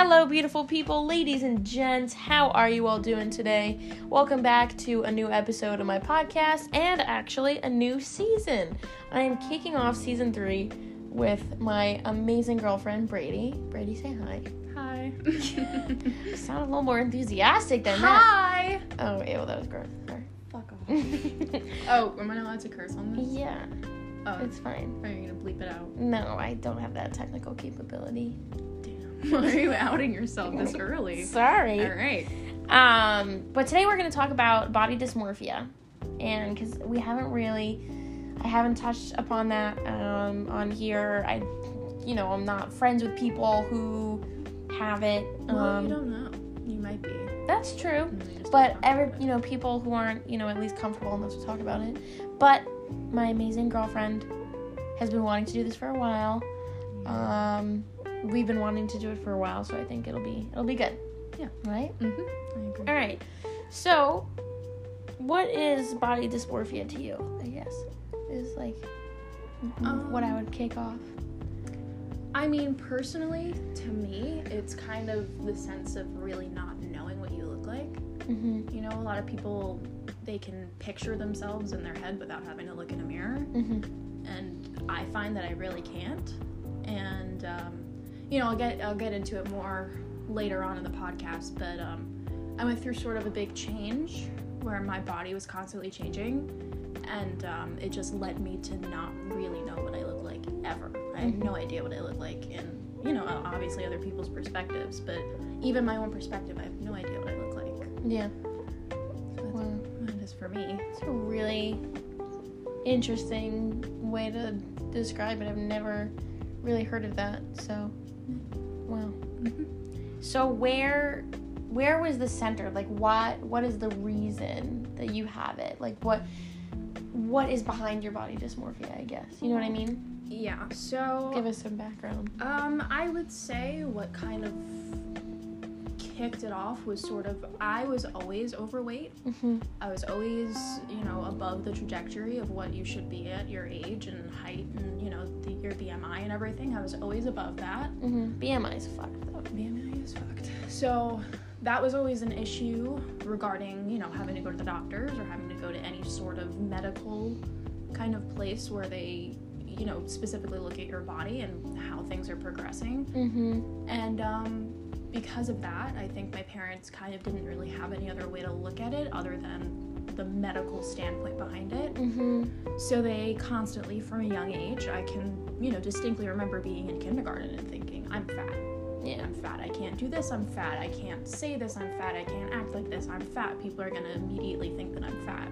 Hello, beautiful people, ladies and gents. How are you all doing today? Welcome back to a new episode of my podcast and actually a new season. I am kicking off season 3 with my amazing girlfriend, Brady. Brady, say hi. Hi. You sound a little more enthusiastic than hi. That. Hi. Oh, ew, that was gross. Sorry. Fuck off. Oh, am I not allowed to curse on this? Yeah. Oh. It's fine. Are you going to bleep it out? No, I don't have that technical capability. Why are you outing yourself this early? Sorry. All right. But today we're going to talk about body dysmorphia. And because we haven't really, I haven't touched upon that on here. I'm not friends with people who have it. Well, you don't know. You might be. That's true. But people who aren't, at least comfortable enough to talk about it. But my amazing girlfriend has been wanting to do this for a while. We've been wanting to do it for a while, so I think it'll be good. Yeah. Right? Mm-hmm. I agree. All right. So, what is body dysmorphia to you, I guess, is like what I would kick off. I mean, personally, to me, it's kind of the sense of really not knowing what you look like. Mm-hmm. A lot of people, they can picture themselves in their head without having to look in a mirror. Mm-hmm. And I find that I really can't. And, I'll get into it more later on in the podcast, but I went through sort of a big change where my body was constantly changing, and it just led me to not really know what I look like ever. I had no idea what I look like in, obviously other people's perspectives, but even my own perspective, I have no idea what I look like. Yeah. So that is for me. It's a really interesting way to describe it. I've never really heard of that, so wow. Mm-hmm. So where was the center, like what is the reason that you have it, like what is behind your body dysmorphia, I guess, you know what I mean? Yeah. So give us some background. I would say what kind of kicked it off was sort of, I was always overweight. Mm-hmm. I was always, above the trajectory of what you should be at your age and height and, your BMI and everything. I was always above that. Mm-hmm. BMI is fucked, though. BMI is fucked. So that was always an issue regarding, having to go to the doctors or having to go to any sort of medical kind of place where they, specifically look at your body and how things are progressing. Mm-hmm. And, because of that, I think my parents kind of didn't really have any other way to look at it other than the medical standpoint behind it. Mm-hmm. So they constantly, from a young age, I can, distinctly remember being in kindergarten and thinking, I'm fat. Yeah. I'm fat. I can't do this. I'm fat. I can't say this. I'm fat. I can't act like this. I'm fat. People are going to immediately think that I'm fat.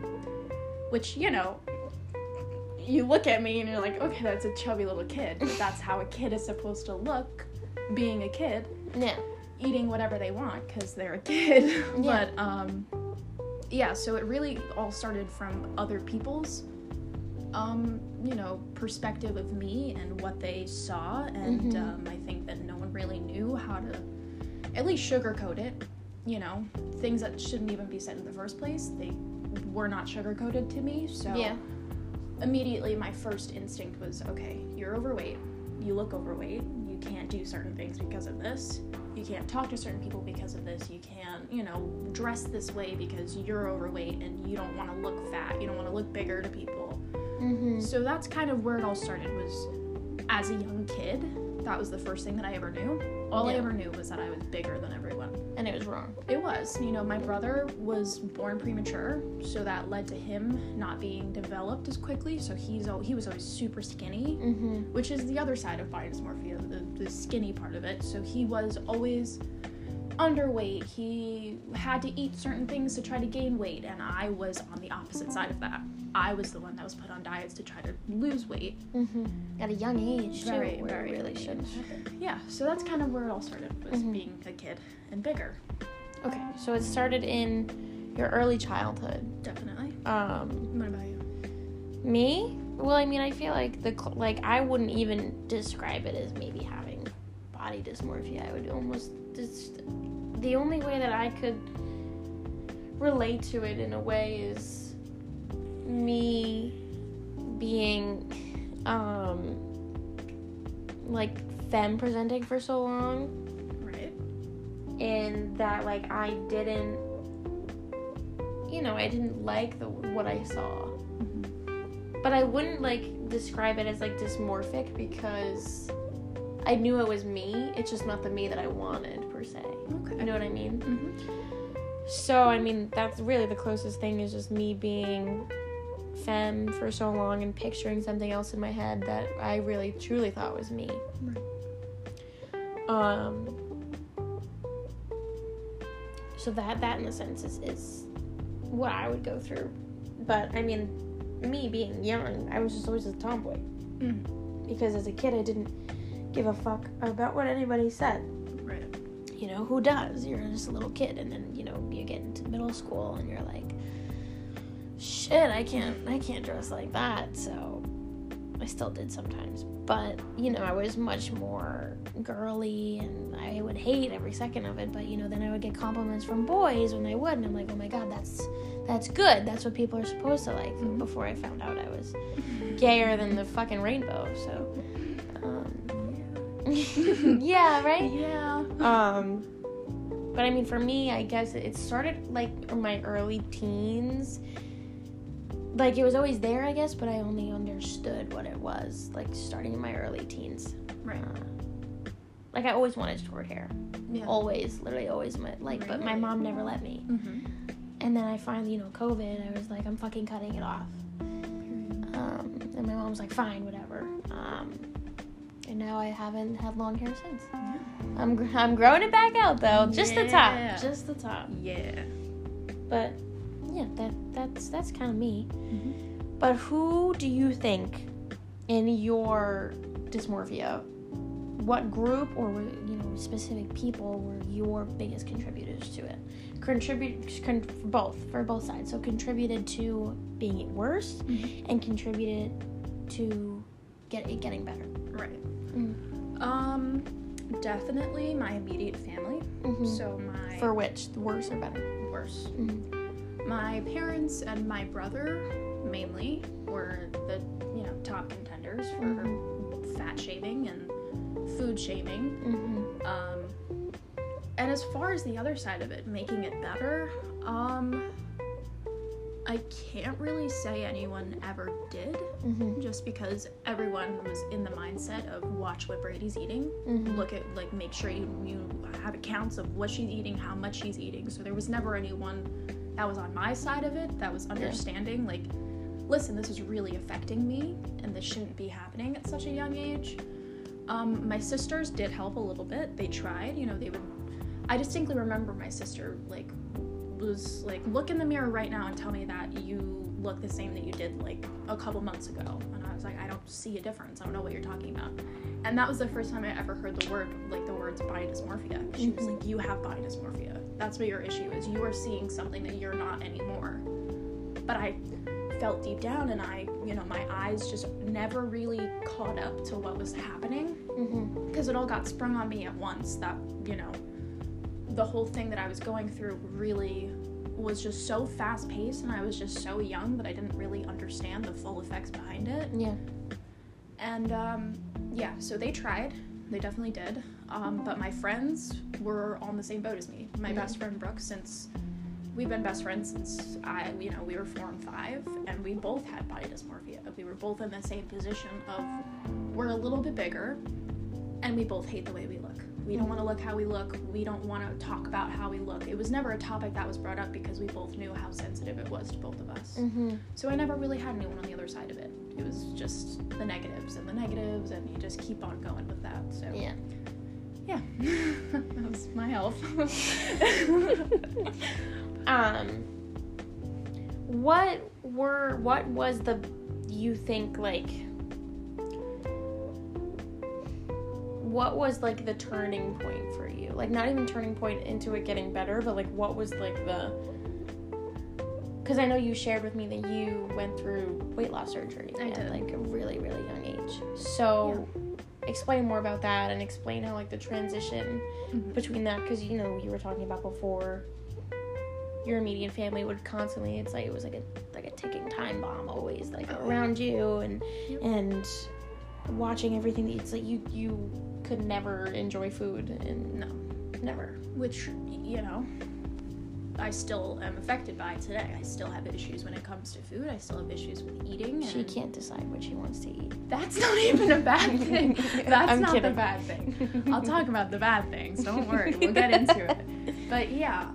Which, you look at me and you're like, okay, that's a chubby little kid. But that's how a kid is supposed to look, being a kid. Yeah. Eating whatever they want because they're a kid. Yeah. But so it really all started from other people's perspective of me and what they saw, and mm-hmm. I think that no one really knew how to at least sugarcoat it. Things that shouldn't even be said in the first place, they were not sugarcoated to me. So yeah. Immediately my first instinct was, okay, you're overweight, you look overweight, you can't do certain things because of this. You can't talk to certain people because of this. You can't, dress this way because you're overweight and you don't want to look fat. You don't want to look bigger to people. Mm-hmm. So that's kind of where it all started, was as a young kid. That was the first thing that I ever knew. All I ever knew was that I was bigger than everyone. And it was wrong. It was. My brother was born premature, so that led to him not being developed as quickly. So he was always super skinny, mm-hmm. which is the other side of body dysmorphia, the skinny part of it. So he was always underweight. He had to eat certain things to try to gain weight, and I was on the opposite side of that. I was the one that was put on diets to try to lose weight. Mm-hmm. At a young age, too, very, where very it really shouldn't happen. Yeah, so that's kind of where it all started, was mm-hmm. being a kid and bigger. Okay, so it started in your early childhood. Definitely. What about you? Me? Well, I feel like I wouldn't even describe it as maybe having body dysmorphia. I would almost just, the only way that I could relate to it in a way is me being femme presenting for so long, right? and that, like, I didn't, you know, I didn't like what I saw. Mm-hmm. But I wouldn't, like, describe it as, like, dysmorphic, because I knew it was me. It's just not the me that I wanted, per se. Okay. You know what I mean? Mm-hmm. So, I mean, that's really the closest thing, is just me being femme for so long and picturing something else in my head that I really, truly thought was me. Right. So that in a sense is what I would go through. But I mean, me being young, I was just always a tomboy. Mm. Because as a kid, I didn't give a fuck about what anybody said. Right. You know, who does? You're just a little kid, and then, you know, you get into middle school and you're like, shit, I can't dress like that. So I still did sometimes, but, you know, I was much more girly, and I would hate every second of it, but, you know, then I would get compliments from boys when I would, and I'm like, oh my god, that's good, that's what people are supposed to like, mm-hmm. before I found out I was gayer than the fucking rainbow, so, yeah, right? Yeah. But I mean, for me, I guess it started, like, in my early teens. Like, it was always there, I guess, but I only understood what it was, like, starting in my early teens. Right. Like, I always wanted short hair. Yeah. Always. Literally always. Right. But my mom never let me. Mm-hmm. And then I finally, you know, COVID, I was like, I'm fucking cutting it off. Mm-hmm. And my mom was like, fine, whatever. And now I haven't had long hair since. Mm-hmm. I'm growing it back out, though. Just the top. Just the top. Yeah. But... yeah, that's kind of me. Mm-hmm. But who do you think, in your dysmorphia, what group or, you know, specific people were your biggest contributors to it? Both sides. So contributed to being it worse, mm-hmm. and contributed to getting better. Right. Mm-hmm. Definitely my immediate family. Mm-hmm. So my for which the worse or better? Worse. Mm-hmm. My parents and my brother, mainly, were the, you know, top contenders for mm-hmm. fat shaming and food shaming. Mm-hmm. And as far as the other side of it, making it better, I can't really say anyone ever did, mm-hmm. just because everyone was in the mindset of watch what Brady's eating, mm-hmm. look at, like, make sure you have accounts of what she's eating, how much she's eating, so there was never anyone... that was on my side of it, that was understanding, yeah. like, listen, this is really affecting me, and this shouldn't be happening at such a young age. My sisters did help a little bit. They tried, you know, they would... I distinctly remember my sister, like, was like, look in the mirror right now and tell me that you look the same that you did, like, a couple months ago. And I was like, I don't see a difference. I don't know what you're talking about. And that was the first time I ever heard the words body dysmorphia. She mm-hmm. was like, you have body dysmorphia. That's what your issue is. You are seeing something that you're not anymore. But I felt deep down, and I, you know, my eyes just never really caught up to what was happening, because mm-hmm. it all got sprung on me at once, that, you know, the whole thing that I was going through really was just so fast-paced, and I was just so young that I didn't really understand the full effects behind it. Yeah. And, yeah, so they tried. They definitely did. But my friends were on the same boat as me. My mm-hmm. best friend, Brooke, since we've been best friends since you know, we were 4 and 5, and we both had body dysmorphia. We were both in the same position of, we're a little bit bigger, and we both hate the way we look. We mm-hmm. don't want to look how we look. We don't want to talk about how we look. It was never a topic that was brought up, because we both knew how sensitive it was to both of us. Mm-hmm. So I never really had anyone on the other side of it. It was just the negatives, and you just keep on going with that. So yeah, that was my health. What was the, you think, like, what was, like, the turning point for you? Like, not even turning point into it getting better, but, like, what was, like, the... because I know you shared with me that you went through weight loss surgery at, like, a really, really young age. So, explain more about that, and explain how, like, the transition mm-hmm. between that, because, you know, you were talking about before, your immediate family would constantly, it's like, it was like a ticking time bomb always, like, around you, and watching everything. It's like you could never enjoy food, and no. never, which, you know, I still am affected by today. I still have issues when it comes to food. I still have issues with eating. She can't decide what she wants to eat. That's not even a bad thing. That's I'm not kidding. The bad thing. I'll talk about the bad things. Don't worry. We'll get into it. But yeah,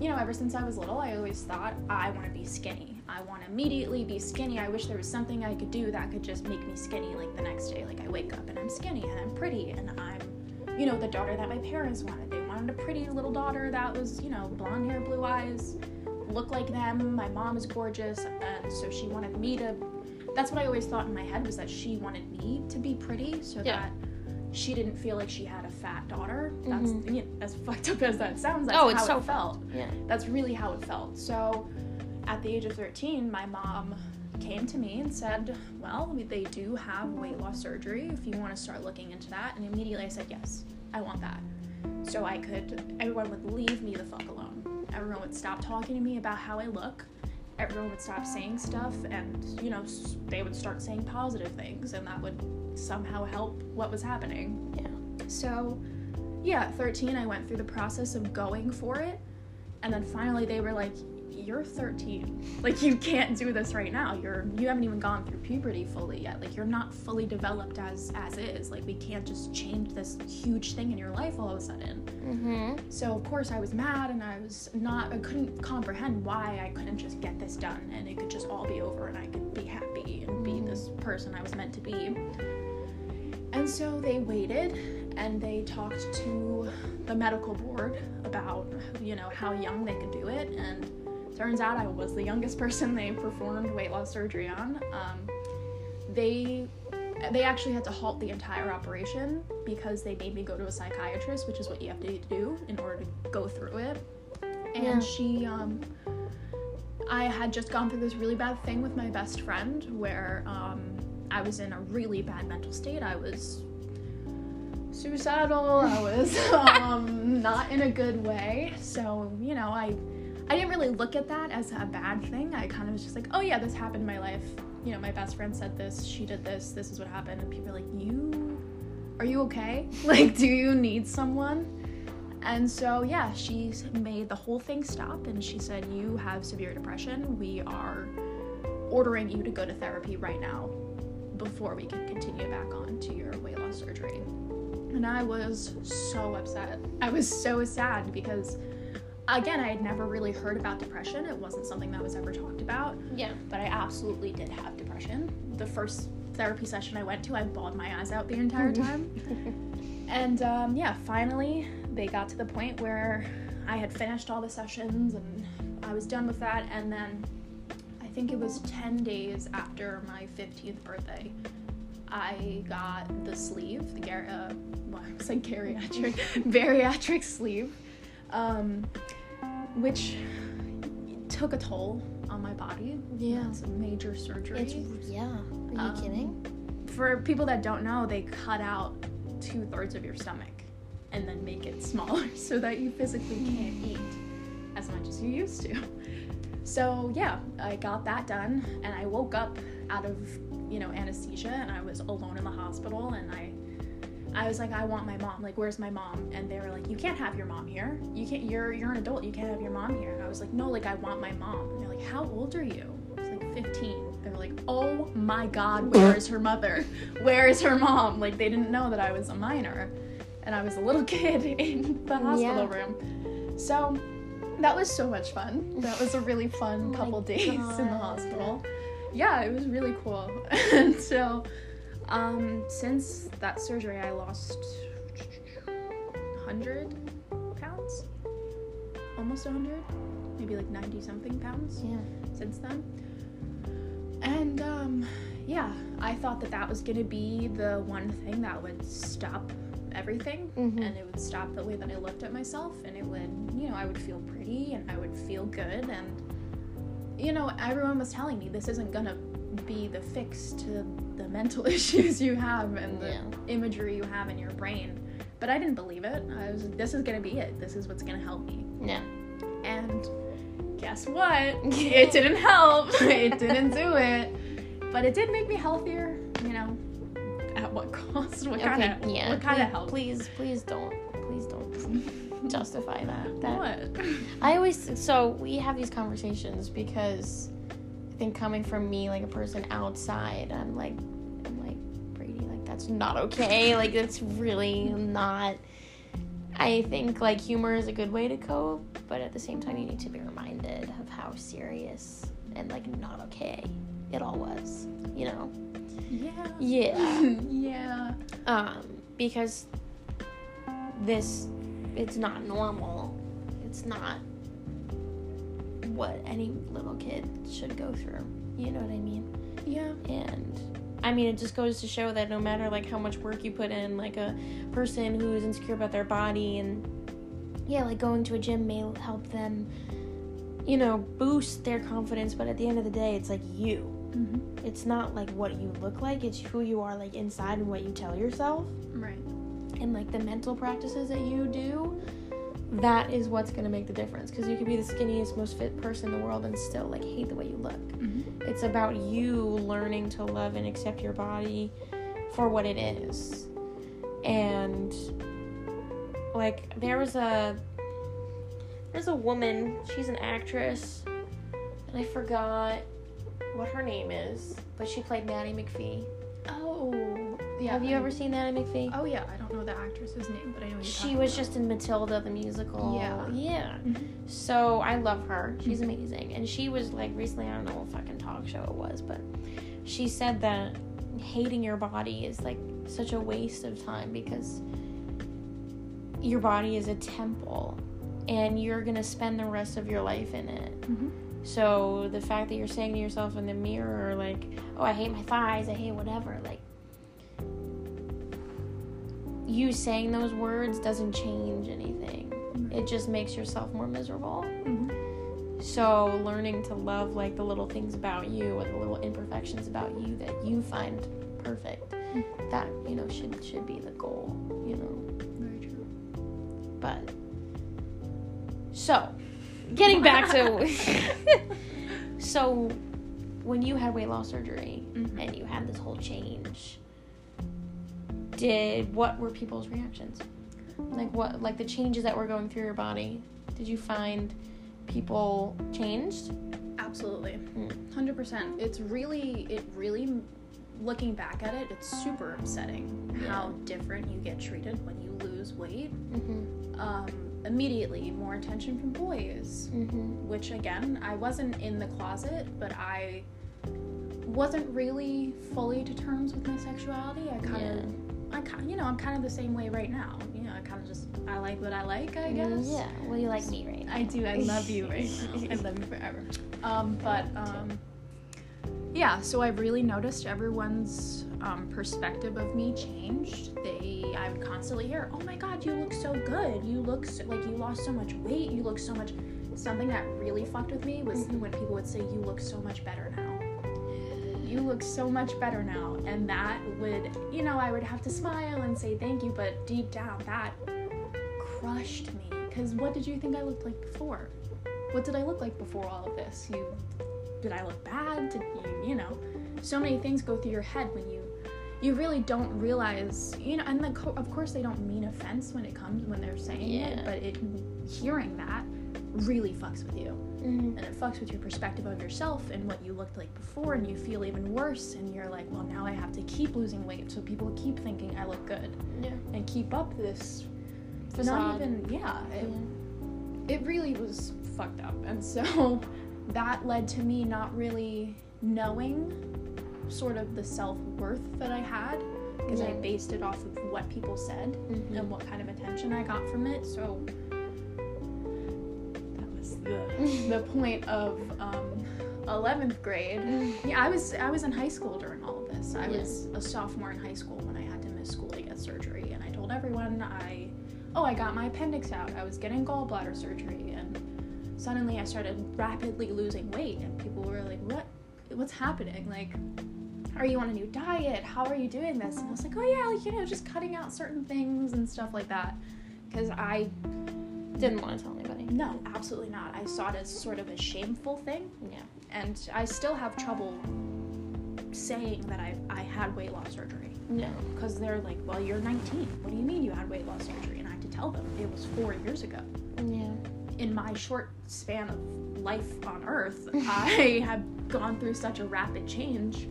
you know, ever since I was little, I always thought I want to be skinny. I want to immediately be skinny. I wish there was something I could do that could just make me skinny, like, the next day. Like, I wake up and I'm skinny and I'm pretty and I'm, you know, the daughter that my parents wanted. They wanted a pretty little daughter that was, you know, blonde hair, blue eyes, looked like them. My mom is gorgeous, and so she wanted me to, that's what I always thought in my head, was that she wanted me to be pretty so that she didn't feel like she had a fat daughter. That's, you know, as fucked up as that sounds, that's how it felt. Yeah. That's really how it felt. So at the age of 13, my mom came to me and said, well, they do have weight loss surgery if you want to start looking into that. And immediately I said, yes, I want that. So I could, everyone would leave me the fuck alone. Everyone would stop talking to me about how I look. Everyone would stop saying stuff, and, you know, they would start saying positive things, and that would somehow help what was happening. Yeah. So, yeah, at 13, I went through the process of going for it, and then finally they were like, you're 13, like, you can't do this right now, you haven't even gone through puberty fully yet, like, you're not fully developed as is, like, we can't just change this huge thing in your life all of a sudden. So of course I was mad, and I couldn't comprehend why I couldn't just get this done and it could just all be over and I could be happy and be this person I was meant to be. And so they waited, and they talked to the medical board about, you know, how young they could do it, and turns out I was the youngest person they performed weight loss surgery on. They actually had to halt the entire operation because they made me go to a psychiatrist, which is what you have to do in order to go through it. And she, I had just gone through this really bad thing with my best friend where I was in a really bad mental state. I was suicidal. I was not in a good way. So, you know, I didn't really look at that as a bad thing. I kind of was just like, oh yeah, this happened in my life. You know, my best friend said this, she did this, this is what happened. And people were like, are you okay? Like, do you need someone? And so, yeah, she made the whole thing stop, and she said, you have severe depression. We are ordering you to go to therapy right now before we can continue back on to your weight loss surgery. And I was so upset. I was so sad because, again, I had never really heard about depression. It wasn't something that was ever talked about. Yeah. But I absolutely did have depression. The first therapy session I went to, I bawled my eyes out the entire time. And, yeah, finally, they got to the point where I had finished all the sessions, and I was done with that. And then I think it was 10 days after my 15th birthday, I got the sleeve, bariatric sleeve. Which took a toll on my body. Yeah. It's a major surgery. Are you kidding? For people that don't know, they cut out 2/3 of your stomach and then make it smaller so that you physically can't eat as much as you used to. So, yeah, I got that done, and I woke up out of, you know, anesthesia, and I was alone in the hospital, and I was like, I want my mom. Like, where's my mom? And they were like, you can't have your mom here. You can't. You're an adult. You can't have your mom here. And I was like, no, like, I want my mom. And they're like, how old are you? I was like, 15. They were like, oh my God, where is her mother? Where is her mom? Like, they didn't know that I was a minor, and I was a little kid in the hospital room. So that was so much fun. That was a really fun couple days in the hospital. Yeah, it was really cool. And so, since that surgery, I lost 100 pounds, almost 100, maybe like 90-something pounds since then. And, yeah, I thought that that was going to be the one thing that would stop everything, and it would stop the way that I looked at myself, and it would, you know, I would feel pretty, and I would feel good, and, you know, everyone was telling me this isn't going to be the fix to the mental issues you have and the imagery you have in your brain, but I didn't believe it. I was like, this is gonna be it, this is what's gonna help me. And guess what? It didn't help. It didn't do it, but it did make me healthier, you know, at what cost? What kind of help? Please don't justify that. What? I always, so we have these conversations because I think coming from me, like a person outside, I'm like, Brady, like that's not okay. Like that's really not. I think like humor is a good way to cope, but at the same time you need to be reminded of how serious and like not okay it all was, you know? Yeah. Yeah. Because this, it's not normal. It's not what any little kid should go through. You know what I mean? Yeah. And I mean, it just goes to show that no matter, like, how much work you put in, like, a person who is insecure about their body and, yeah, like, going to a gym may help them, you know, boost their confidence, but at the end of the day, it's, like, you. Mm-hmm. It's not, like, what you look like. It's who you are, like, inside and what you tell yourself. Right. And, like, the mental practices that you do, that is what's going to make the difference. Because you could be the skinniest, most fit person in the world and still, like, hate the way you look. Mm-hmm. It's about you learning to love and accept your body for what it is. And, like, there's a woman, she's an actress, and I forgot what her name is, but she played Nanny McPhee. Oh, yeah. Have you ever seen Nanny McPhee? Oh, yeah. I don't know the actress's name, but I know what you're talking about. She was just in Matilda, the musical. Yeah. Mm-hmm. So, I love her. She's amazing. And she was, like, recently, I don't know what fucking talk show it was, but she said that hating your body is, like, such a waste of time because your body is a temple, and you're going to spend the rest of your life in it. Mm-hmm. So the fact that you're saying to yourself in the mirror, like, oh, I hate my thighs, I hate whatever, like, you saying those words doesn't change anything. Mm-hmm. It just makes yourself more miserable. Mm-hmm. So learning to love, like, the little things about you or the little imperfections about you that you find perfect, mm-hmm. that, you know, should be the goal, you know? Very true. But... so, getting back to... So, when you had weight loss surgery, mm-hmm. and you had this whole change, what were people's reactions? Like, what, like the changes that were going through your body, did you find people changed? Absolutely. 100%. It really, looking back at it, it's super upsetting how different you get treated when you lose weight. Mm-hmm. Immediately more attention from boys, mm-hmm. which again, I wasn't in the closet, but I wasn't really fully to terms with my sexuality. I'm kind of the same way right now. You know, I kind of just, I like what I like, I guess. Yeah, well, you like me right now. I do, I love you right now. I love you forever. So I really noticed everyone's perspective of me changed. I would constantly hear, oh my God, you look so good. You look like you lost so much weight. You look so much. Something that really fucked with me was mm-hmm. when people would say, you look so much better now. You look so much better now. And that would, you know, I would have to smile and say thank you. But deep down, that crushed me. Because what did you think I looked like before? What did I look like before all of this? Did I look bad? Did you, you know? So many things go through your head when you really don't realize, you know, and of course they don't mean offense when they're saying it, but hearing that really fucks with you. Mm-hmm. And it fucks with your perspective of yourself and what you looked like before, and you feel even worse, and you're like, well, now I have to keep losing weight so people keep thinking I look good. Yeah. And keep up this facade. It really was fucked up. And so that led to me not really knowing sort of the self-worth that I had, because I based it off of what people said mm-hmm. and what kind of attention I got from it. So that was the point of 11th grade. Yeah, I was in high school during all of this. I was a sophomore in high school when I had to miss school to get surgery, and I told everyone I got my appendix out. I was getting gallbladder surgery, and suddenly I started rapidly losing weight, and people were like, what's happening? Like, are you on a new diet? How are you doing this? And I was like, oh yeah, like, you know, just cutting out certain things and stuff like that, because I didn't want to tell anybody. No, absolutely not. I saw it as sort of a shameful thing. Yeah. And I still have trouble saying that I had weight loss surgery. No, because they're like, well, you're 19. What do you mean you had weight loss surgery? And I had to tell them it was 4 years ago. Yeah. In my short span of life on Earth, I have gone through such a rapid change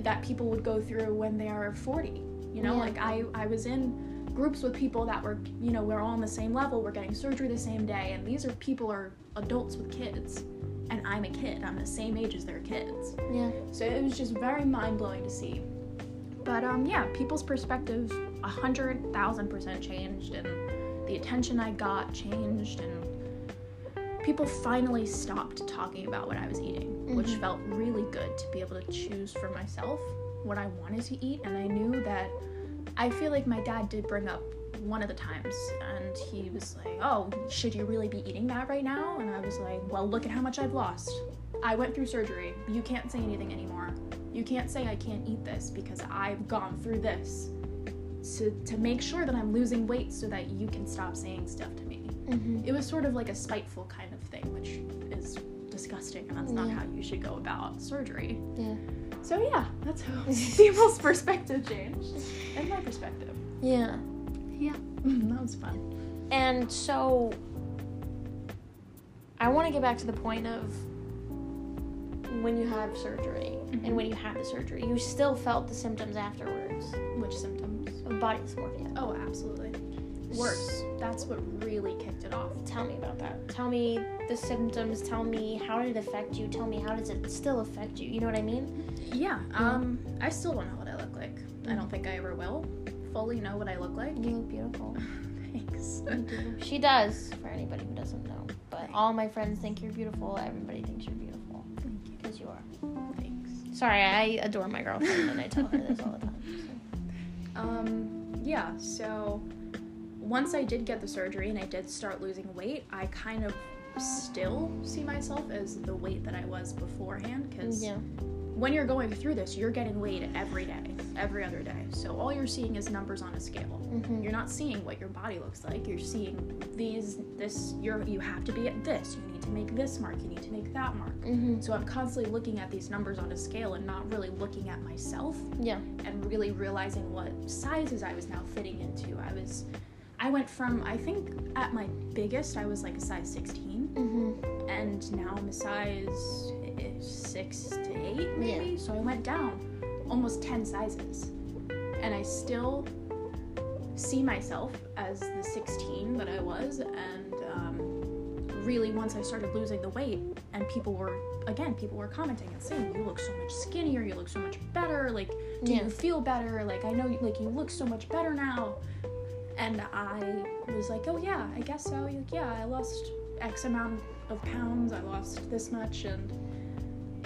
that people would go through when they are 40. You know, yeah. Like I was in groups with people that were, you know, we're all on the same level. We're getting surgery the same day. And these are people are adults with kids. And I'm a kid. I'm the same age as their kids. Yeah. So it was just very mind-blowing to see. But, yeah, people's perspective 100,000% changed, and the attention I got changed, and people finally stopped talking about what I was eating, mm-hmm. which felt really good to be able to choose for myself what I wanted to eat. And I knew that, I feel like my dad did bring up one of the times, and he was like, oh, should you really be eating that right now? And I was like, well, look at how much I've lost. I went through surgery. You can't say anything anymore. You can't say I can't eat this because I've gone through this. So to make sure that I'm losing weight so that you can stop saying stuff to me. Mm-hmm. It was sort of like a spiteful kind of thing, which is disgusting, and that's not how you should go about surgery. Yeah. So yeah, that's how people's perspective changed, and my perspective. Yeah. Yeah. That was fun. And so I want to get back to the point of when you have surgery, mm-hmm. and when you had the surgery, you still felt the symptoms afterwards. Which symptoms? Body dysmorphia. Oh, absolutely. Worse. That's what really kicked it off. Tell me about that. Tell me the symptoms. Tell me how did it affect you. Tell me how does it still affect you. You know what I mean? Yeah. I still don't know what I look like. Mm-hmm. I don't think I ever will fully know what I look like. You look beautiful. Thanks. You do. She does, for anybody who doesn't know. But all my friends think you're beautiful. Everybody thinks you're beautiful. You are. Thanks. Sorry, I adore my girlfriend, and I tell her this all the time. So. Yeah, so once I did get the surgery and I did start losing weight, I kind of still see myself as the weight that I was beforehand, because when you're going through this, you're getting weighed every day, every other day. So all you're seeing is numbers on a scale. Mm-hmm. You're not seeing what your body looks like. You're seeing you have to be at this. You need to make this mark. You need to make that mark. Mm-hmm. So I'm constantly looking at these numbers on a scale and not really looking at myself. Yeah. And really realizing what sizes I was now fitting into. I went from, I think at my biggest, I was like a size 16. Mm-hmm. And now I'm a size 6 to 8 maybe. Yeah. So I went down almost 10 sizes. And I still see myself as the 16 that I was, and really once I started losing the weight, and people were commenting and saying, you look so much skinnier, you look so much better, like, do you feel better, like, I know you, like, you look so much better now. And I was like, oh yeah, I guess so, like, yeah, I lost X amount of pounds, I lost this much, and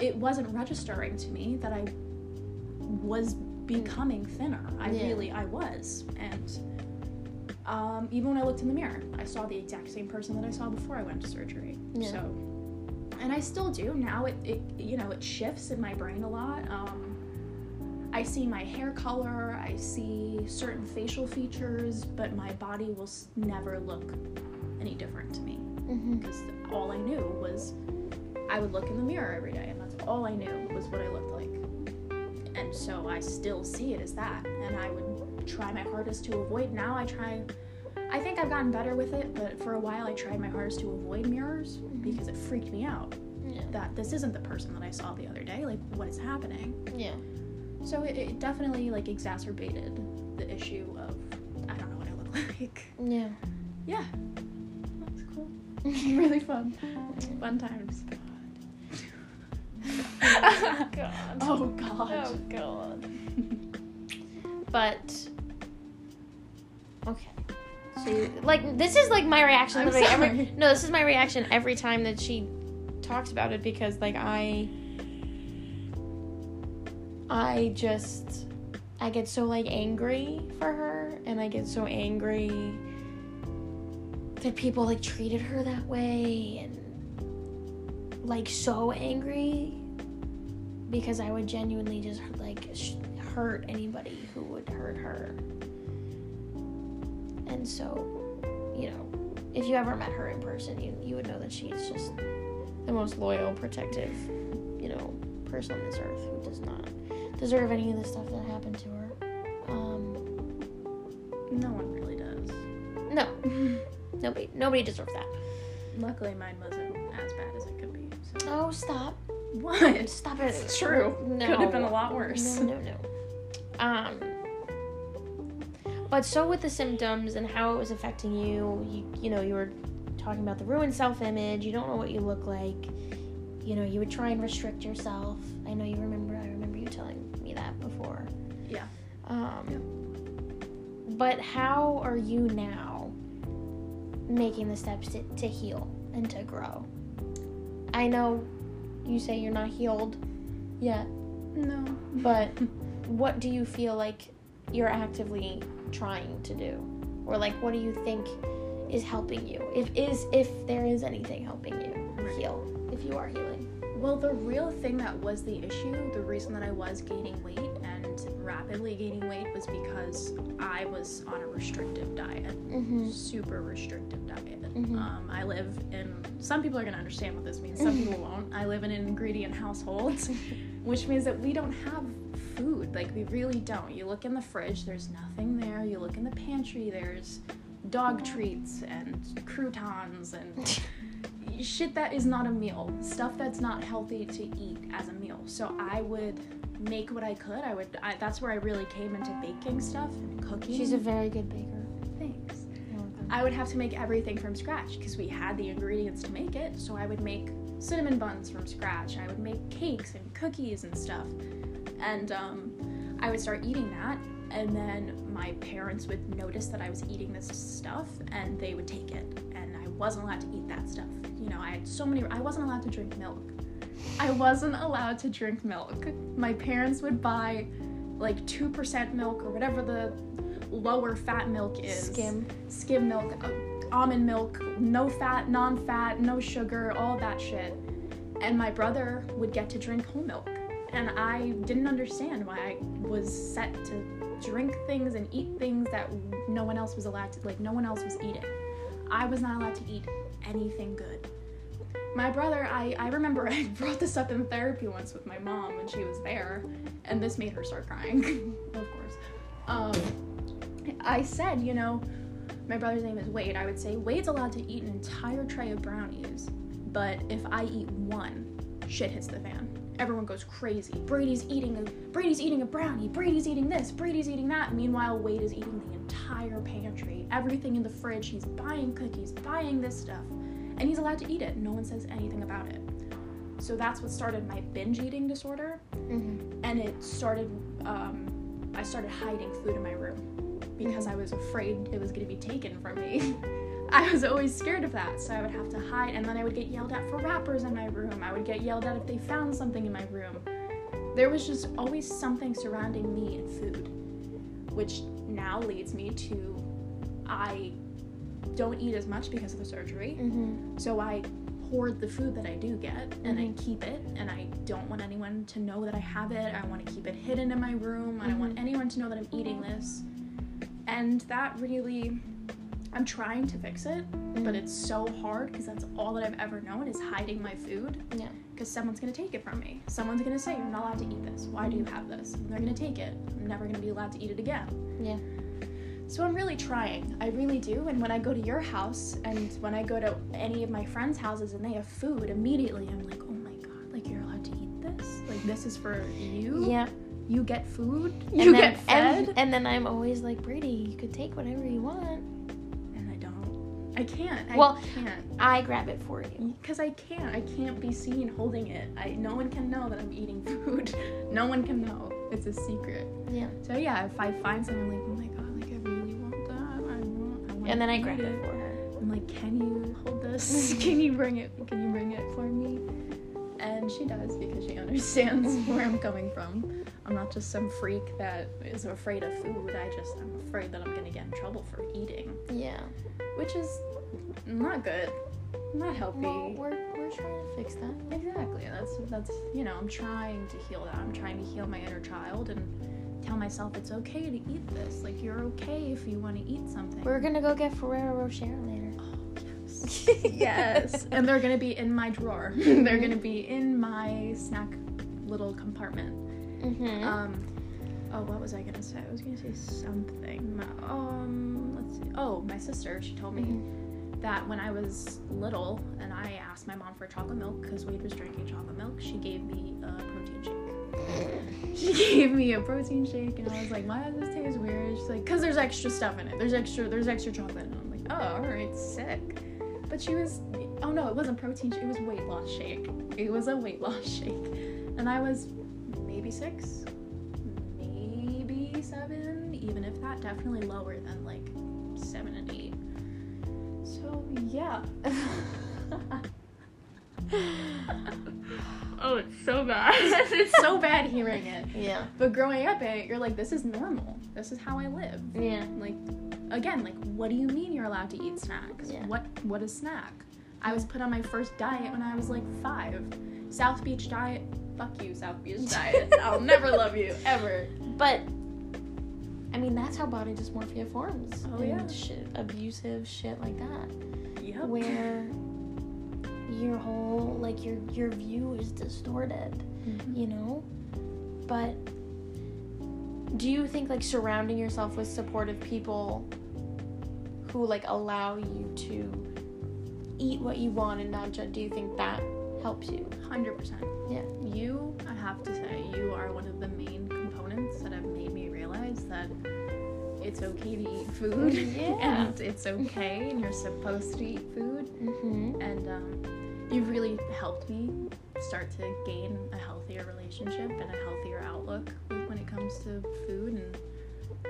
it wasn't registering to me that I was becoming thinner. I was. And even when I looked in the mirror, I saw the exact same person that I saw before I went to surgery. Yeah. So, and I still do. Now it shifts in my brain a lot. I see my hair color, I see certain facial features, but my body will never look any different to me. Because mm-hmm. all I knew was I would look in the mirror every day, and that's all I knew was what I looked like. And so I still see it as that, and I would try my hardest to avoid. Now I think I've gotten better with it, but for a while I tried my hardest to avoid mirrors because it freaked me out that this isn't the person that I saw the other day. Like, what is happening? Yeah. So it definitely, like, exacerbated the issue of, I don't know what I look like. Yeah. Yeah. That was cool. Really fun. Fun times. God. Oh god. Oh god. But okay. So this is my reaction every time that she talks about it, because like I get so like angry for her, and I get so angry that people like treated her that way, and like so angry. Because I would genuinely just, like, hurt anybody who would hurt her. And so, you know, if you ever met her in person, you would know that she's just the most loyal, protective, you know, person on this earth who does not deserve any of the stuff that happened to her. No one really does. No. Nobody deserves that. Luckily, mine wasn't as bad as it could be. So. Oh, stop. What? Stop it. It's true. No. Could have been a lot worse. No. But so with the symptoms and how it was affecting you, you know, you were talking about the ruined self-image. You don't know what you look like. You know, you would try and restrict yourself. I know you remember. I remember you telling me that before. Yeah. But how are you now making the steps to heal and to grow? I know you say you're not healed yet. No. But what do you feel like you're actively trying to do, or like what do you think is helping you, if there is anything helping you heal, if you are healing? Well, the real thing that was the issue, the reason that I was gaining weight and rapidly gaining weight, was because I was on a restrictive diet, super restrictive diet. I live in, some people are going to understand what this means, some people won't. I live in an ingredient household, which means that we don't have food, like we really don't. You look in the fridge, there's nothing there. You look in the pantry, there's dog treats and croutons and shit that is not a meal, stuff that's not healthy to eat as a meal. So I would make what I could. I that's where I really came into baking stuff and cooking. She's a very good baker. Thanks. I would have to make everything from scratch because we had the ingredients to make it. So I would make cinnamon buns from scratch. I would make cakes and cookies and stuff. And I would start eating that, and then my parents would notice that I was eating this stuff, and they would take it, and I wasn't allowed to eat that stuff. You know, I wasn't allowed to drink milk. My parents would buy, like, 2% milk, or whatever the lower fat milk is. Skim milk, almond milk, no fat, non-fat, no sugar, all that shit. And my brother would get to drink whole milk. And I didn't understand why I was set to drink things and eat things that no one else was allowed to, like, no one else was eating. I was not allowed to eat anything good. My brother, I remember I brought this up in therapy once with my mom when she was there, and this made her start crying, of course. I said, you know, my brother's name is Wade. I would say, Wade's allowed to eat an entire tray of brownies, but if I eat one, shit hits the fan. Everyone goes crazy. Brady's eating a brownie. Brady's eating this. Brady's eating that. Meanwhile, Wade is eating the entire pantry, everything in the fridge. He's buying cookies, buying this stuff, and he's allowed to eat it. No one says anything about it. So that's what started my binge eating disorder, and it started. I started hiding food in my room because I was afraid it was going to be taken from me. I was always scared of that, so I would have to hide, and then I would get yelled at for wrappers in my room. I would get yelled at if they found something in my room. There was just always something surrounding me and food, which now leads me to, I don't eat as much because of the surgery, so I hoard the food that I do get, and I keep it, and I don't want anyone to know that I have it. I want to keep it hidden in my room. I don't want anyone to know that I'm eating this, and that really... I'm trying to fix it, but it's so hard because that's all that I've ever known is hiding my food. Yeah. Because someone's going to take it from me. Someone's going to say, you're not allowed to eat this. Why do you have this? And they're going to take it. I'm never going to be allowed to eat it again. Yeah. So I'm really trying. I really do. And when I go to your house and when I go to any of my friends' houses and they have food, immediately I'm like, oh my God, like you're allowed to eat this? Like this is for you? Yeah. You get food? You get fed? And then I'm always like, Brady, you could take whatever you want. I can't. I can't. I grab it for you. Because I can't. I can't be seen holding it. No one can know that I'm eating food. No one can know. It's a secret. Yeah. So, yeah, if I find something, I'm like, oh, my God, like, I really want that. I want and then I grab it for her. I'm like, can you hold this? Can you bring it for me? And she does because she understands where I'm coming from. I'm not just some freak that is afraid of food. I'm afraid that I'm going to get in trouble for eating. Yeah. Which is not good, not healthy. No, we're trying to fix that. Exactly. That's you know, I'm trying to heal that. I'm trying to heal my inner child and tell myself it's okay to eat this. Like, you're okay if you want to eat something. We're going to go get Ferrero Rocher later. Oh, yes. Yes. And they're going to be in my drawer. They're going to be in my snack little compartment. Oh, what was I gonna say? I was gonna say something. My sister, she told me that when I was little and I asked my mom for chocolate milk because Wade was drinking chocolate milk, she gave me a protein shake. And I was like, why does this taste weird? She's like, because there's extra stuff in it. There's extra chocolate. And I'm like, oh, all right, sick. But she was, oh no, it wasn't protein shake. It was weight loss shake. It was a weight loss shake. And I was maybe 6, maybe 7, even if that, definitely lower than like 7 and 8. So yeah. Oh, it's so bad. It's so bad hearing it. Yeah. But growing up in it, you're like, this is normal. This is how I live. Yeah. Like, again, like, what do you mean you're allowed to eat snacks? Yeah. What is snack? I was put on my first diet when I was, like, 5. South Beach diet. Fuck you, South Beach diet. I'll never love you, ever. But, I mean, that's how body dysmorphia forms. Oh, yeah. Shit, abusive shit like that. Yep. Where your whole, like, your view is distorted, you know? But do you think, like, surrounding yourself with supportive people who, like, allow you to eat what you want and not judge, do you think that helps you? 100%. Yeah. You, I have to say, you are one of the main components that have made me realize that it's okay to eat food. Yeah. And it's okay, and you're supposed to eat food. Mm-hmm. And you've really helped me start to gain a healthier relationship and a healthier outlook when it comes to food and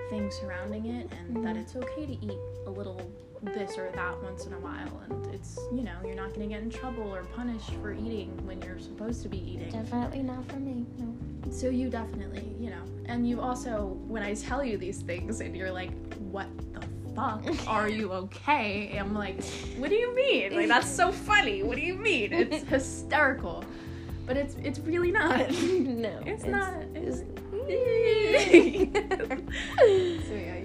things surrounding it, and that it's okay to eat a little this or that once in a while, and it's, you know, you're not gonna get in trouble or punished for eating when you're supposed to be eating. Definitely not for me. No. So you definitely, you know, and you also, when I tell you these things and you're like, what the fuck, are you okay? And I'm like, what do you mean? Like, that's so funny. What do you mean? It's hysterical. But it's really not. No. It's not. So yeah,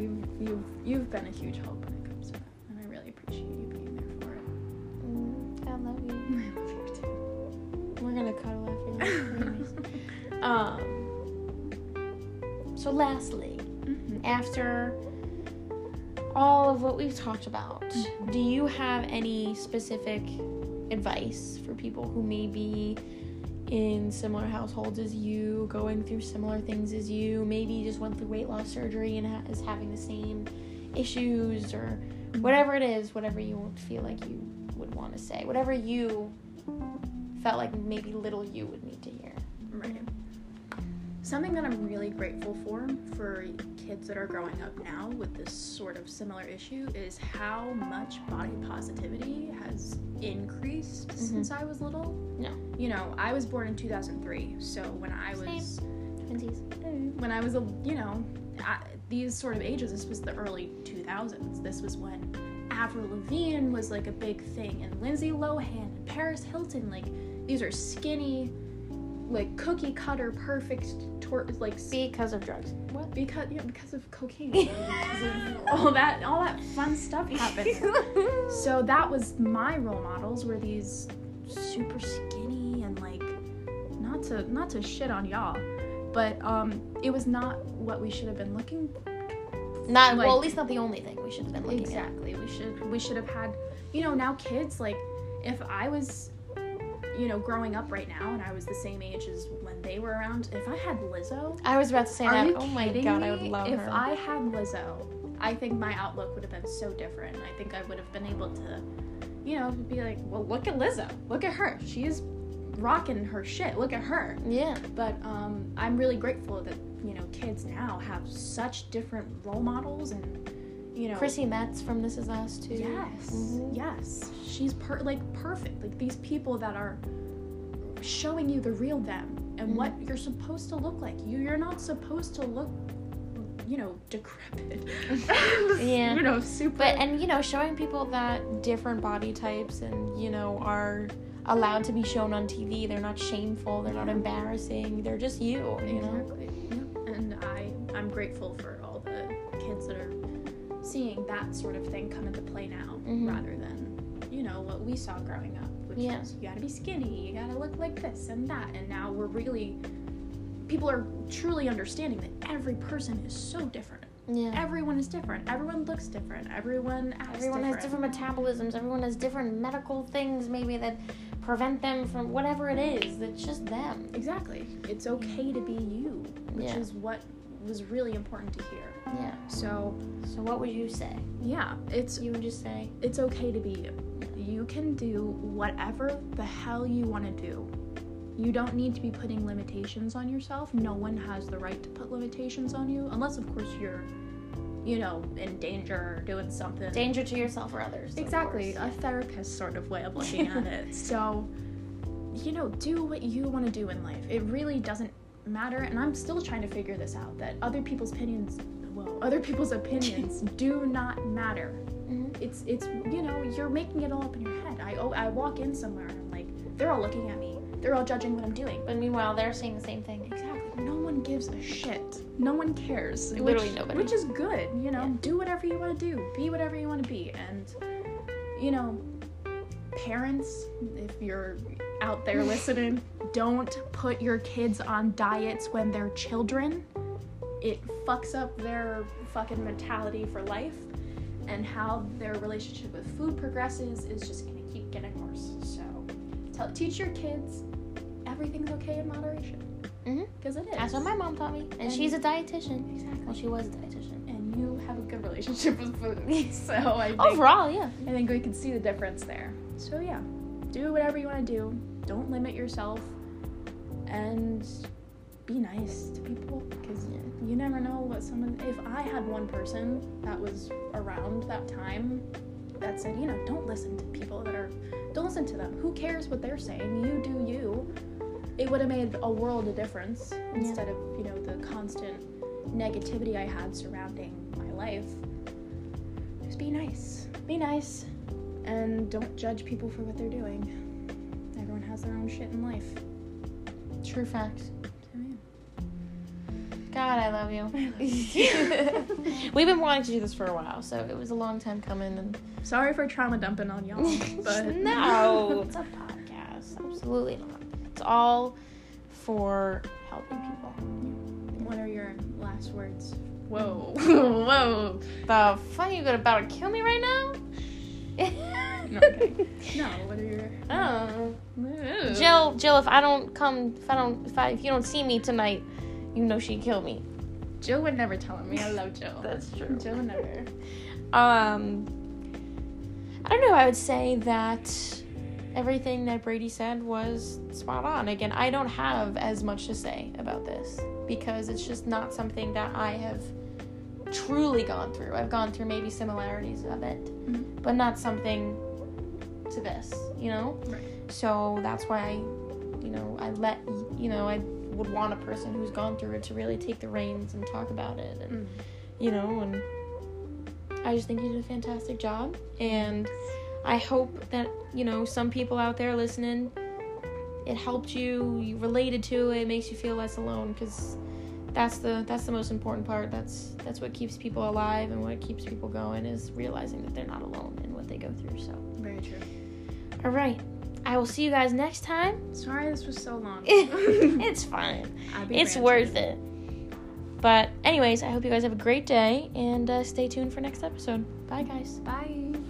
you've been a huge help when it comes to that, and I really appreciate you being there for it. I love you. I love you too. We're gonna cuddle after this. So lastly, after all of what we've talked about, do you have any specific advice for people who may be in similar households as you, going through similar things as you, maybe just went through weight loss surgery and is having the same issues, or whatever it is, whatever you feel like you would want to say, whatever you felt like maybe little you would need to hear? Right. Something that I'm really grateful for kids that are growing up now with this sort of similar issue is how much body positivity has increased since I was little. Yeah. You know, I was born in 2003, so when I was... Twinsies. When I was, you know, these sort of ages, this was the early 2000s. This was when Avril Lavigne was, like, a big thing, and Lindsay Lohan and Paris Hilton, like, these are skinny... like cookie cutter perfect like because of drugs. What? Because of cocaine. Because of all that fun stuff happened. So that was my role models, were these super skinny, and like, not to shit on y'all, but it was not what we should have been looking for. Not like, well, at least not the only thing we should have been looking at. We should have had, you know, now kids, like, if I was, you know, growing up right now, and I was the same age as when they were around, if I had Lizzo... I was about to say that. Oh my god, I would love her. If I had Lizzo, I think my outlook would have been so different. I think I would have been able to, you know, be like, well, look at Lizzo. Look at her. She's rocking her shit. Look at her. Yeah. But I'm really grateful that, you know, kids now have such different role models, and, you know, Chrissy Metz from This Is Us too. Yes, yes, she's perfect. Like, these people that are showing you the real them and what you're supposed to look like. You're not supposed to look, you know, decrepit. Yeah, you know, super. But, and, you know, showing people that different body types and, you know, are allowed to be shown on TV. They're not shameful. They're not embarrassing. They're just you. Exactly. You know. Yeah. And I'm grateful for all the kids that are seeing that sort of thing come into play now, rather than, you know, what we saw growing up, which is, you gotta be skinny, you gotta look like this and that, and now we're really, people are truly understanding that every person is so different. Yeah. Everyone is different. Everyone looks different. Everyone acts different. Everyone has different metabolisms. Everyone has different medical things maybe that prevent them from whatever it is. It's just them. Exactly. It's okay to be you, which is what was really important to hear. Yeah. So what would you say? Yeah. You would just say, it's okay to be you. You can do whatever the hell you want to do. You don't need to be putting limitations on yourself. No one has the right to put limitations on you. Unless, of course, you're, in danger or doing something. Danger to yourself or others. Exactly. A therapist sort of way of looking at it. So, do what you want to do in life. It really doesn't matter. And I'm still trying to figure this out, that other people's opinions do not matter. Mm-hmm. It's you're making it all up in your head. I walk in somewhere and I'm like, they're all looking at me. They're all judging what I'm doing. But meanwhile, they're saying the same thing. Exactly. No one gives a shit. No one cares. Literally nobody. Which is good, Yeah. Do whatever you want to do. Be whatever you want to be. And, parents, if you're out there listening, don't put your kids on diets when they're children. It fucks up their fucking mentality for life. And how their relationship with food progresses is just going to keep getting worse. So. Teach your kids everything's okay in moderation. Because it is. That's what my mom taught me. And she's a dietitian. Exactly. Well, she was a dietitian. And you have a good relationship with food. So I think... Overall, yeah. I think we can see the difference there. So, yeah. Do whatever you want to do. Don't limit yourself. And be nice to people. Because you never know what someone... If I had one person that was around that time... that said, don't listen to people don't listen to them. Who cares what they're saying? You do you. It would have made a world of difference instead of, the constant negativity I had surrounding my life. Just be nice. Be nice. And don't judge people for what they're doing. Everyone has their own shit in life. True facts. God, I love you. We've been wanting to do this for a while, so it was a long time coming. And sorry for trauma dumping on y'all, but no, it's a podcast. Absolutely not. It's all for helping people. Yeah. What are your last words? Whoa, whoa! The fuck you about to kill me right now? No, okay. No. What are your? Oh, no. Jill. If you don't see me tonight. She'd kill me. Jill would never tell me. I love Jill. That's true. Jill would never. I don't know. I would say that everything that Brady said was spot on. Again, I don't have as much to say about this because it's just not something that I have truly gone through. I've gone through maybe similarities of it, but not something to this, Right. So that's why, I let, I would want a person who's gone through it to really take the reins and talk about it and and I just think you did a fantastic job, and I hope that some people out there listening, it helped you related to it, makes you feel less alone, because that's the most important part. That's what keeps people alive and what keeps people going is realizing that they're not alone in what they go through. So very true. All right, I will see you guys next time. Sorry this was so long. It's fine. It's worth it. But anyways, I hope you guys have a great day, and stay tuned for next episode. Bye, guys. Bye.